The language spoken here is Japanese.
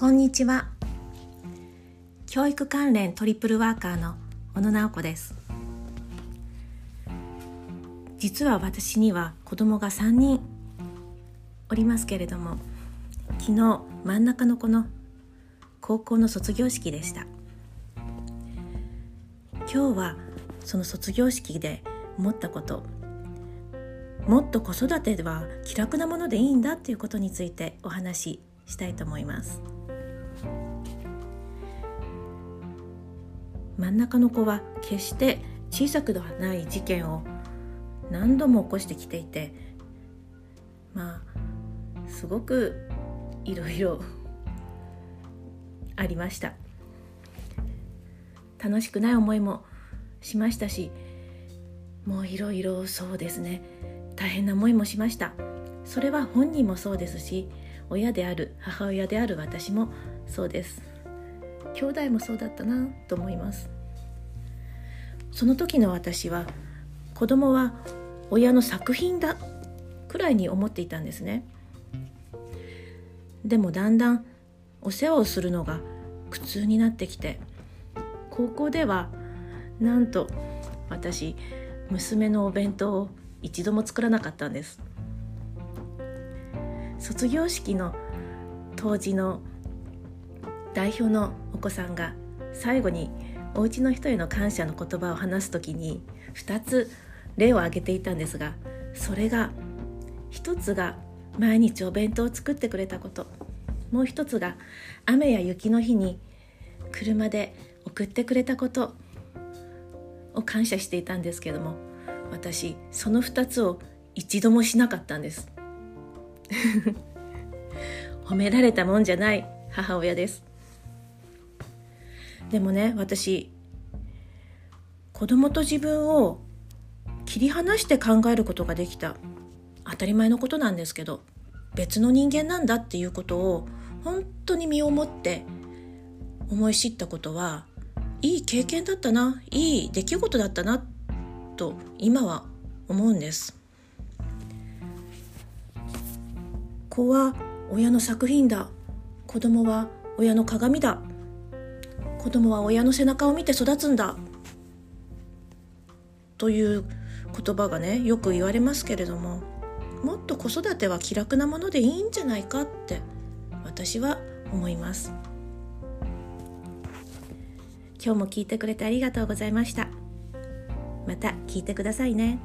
こんにちは。教育関連トリプルワーカーの小野直子です。実は私には子供が3人おりますけれども、昨日真ん中の子の高校の卒業式でした。今日はその卒業式で思ったこと、もっと子育ては気楽なものでいいんだということについてお話ししたいと思います。真ん中の子は決して小さくではない事件を何度も起こしてきていて、すごくいろいろありました。楽しくない思いもしましたし、もういろいろそうですね、大変な思いもしました。それは本人もそうですし、親である母親である私もそうです。兄弟もそうだったなと思います。その時の私は、子供は親の作品だくらいに思っていたんですね。でもだんだんお世話をするのが苦痛になってきて、高校ではなんと私、娘のお弁当を一度も作らなかったんです。卒業式の当時の代表のお子さんが最後にお家の人への感謝の言葉を話すときに2つ例を挙げていたんですが、それが1つが毎日お弁当を作ってくれたこと、もう1つが雨や雪の日に車で送ってくれたことを感謝していたんですけども、私その2つを一度もしなかったんです褒められたもんじゃない母親です。でもね、私子供と自分を切り離して考えることができた、当たり前のことなんですけど、別の人間なんだっていうことを本当に身をもって思い知ったことは、いい経験だったな、いい出来事だったなと今は思うんです。子は親の作品だ、子供は親の鏡だ、子供は親の背中を見て育つんだという言葉がね、よく言われますけれども、もっと子育ては気楽なものでいいんじゃないかって私は思います。今日も聞いてくれてありがとうございました。また聞いてくださいね。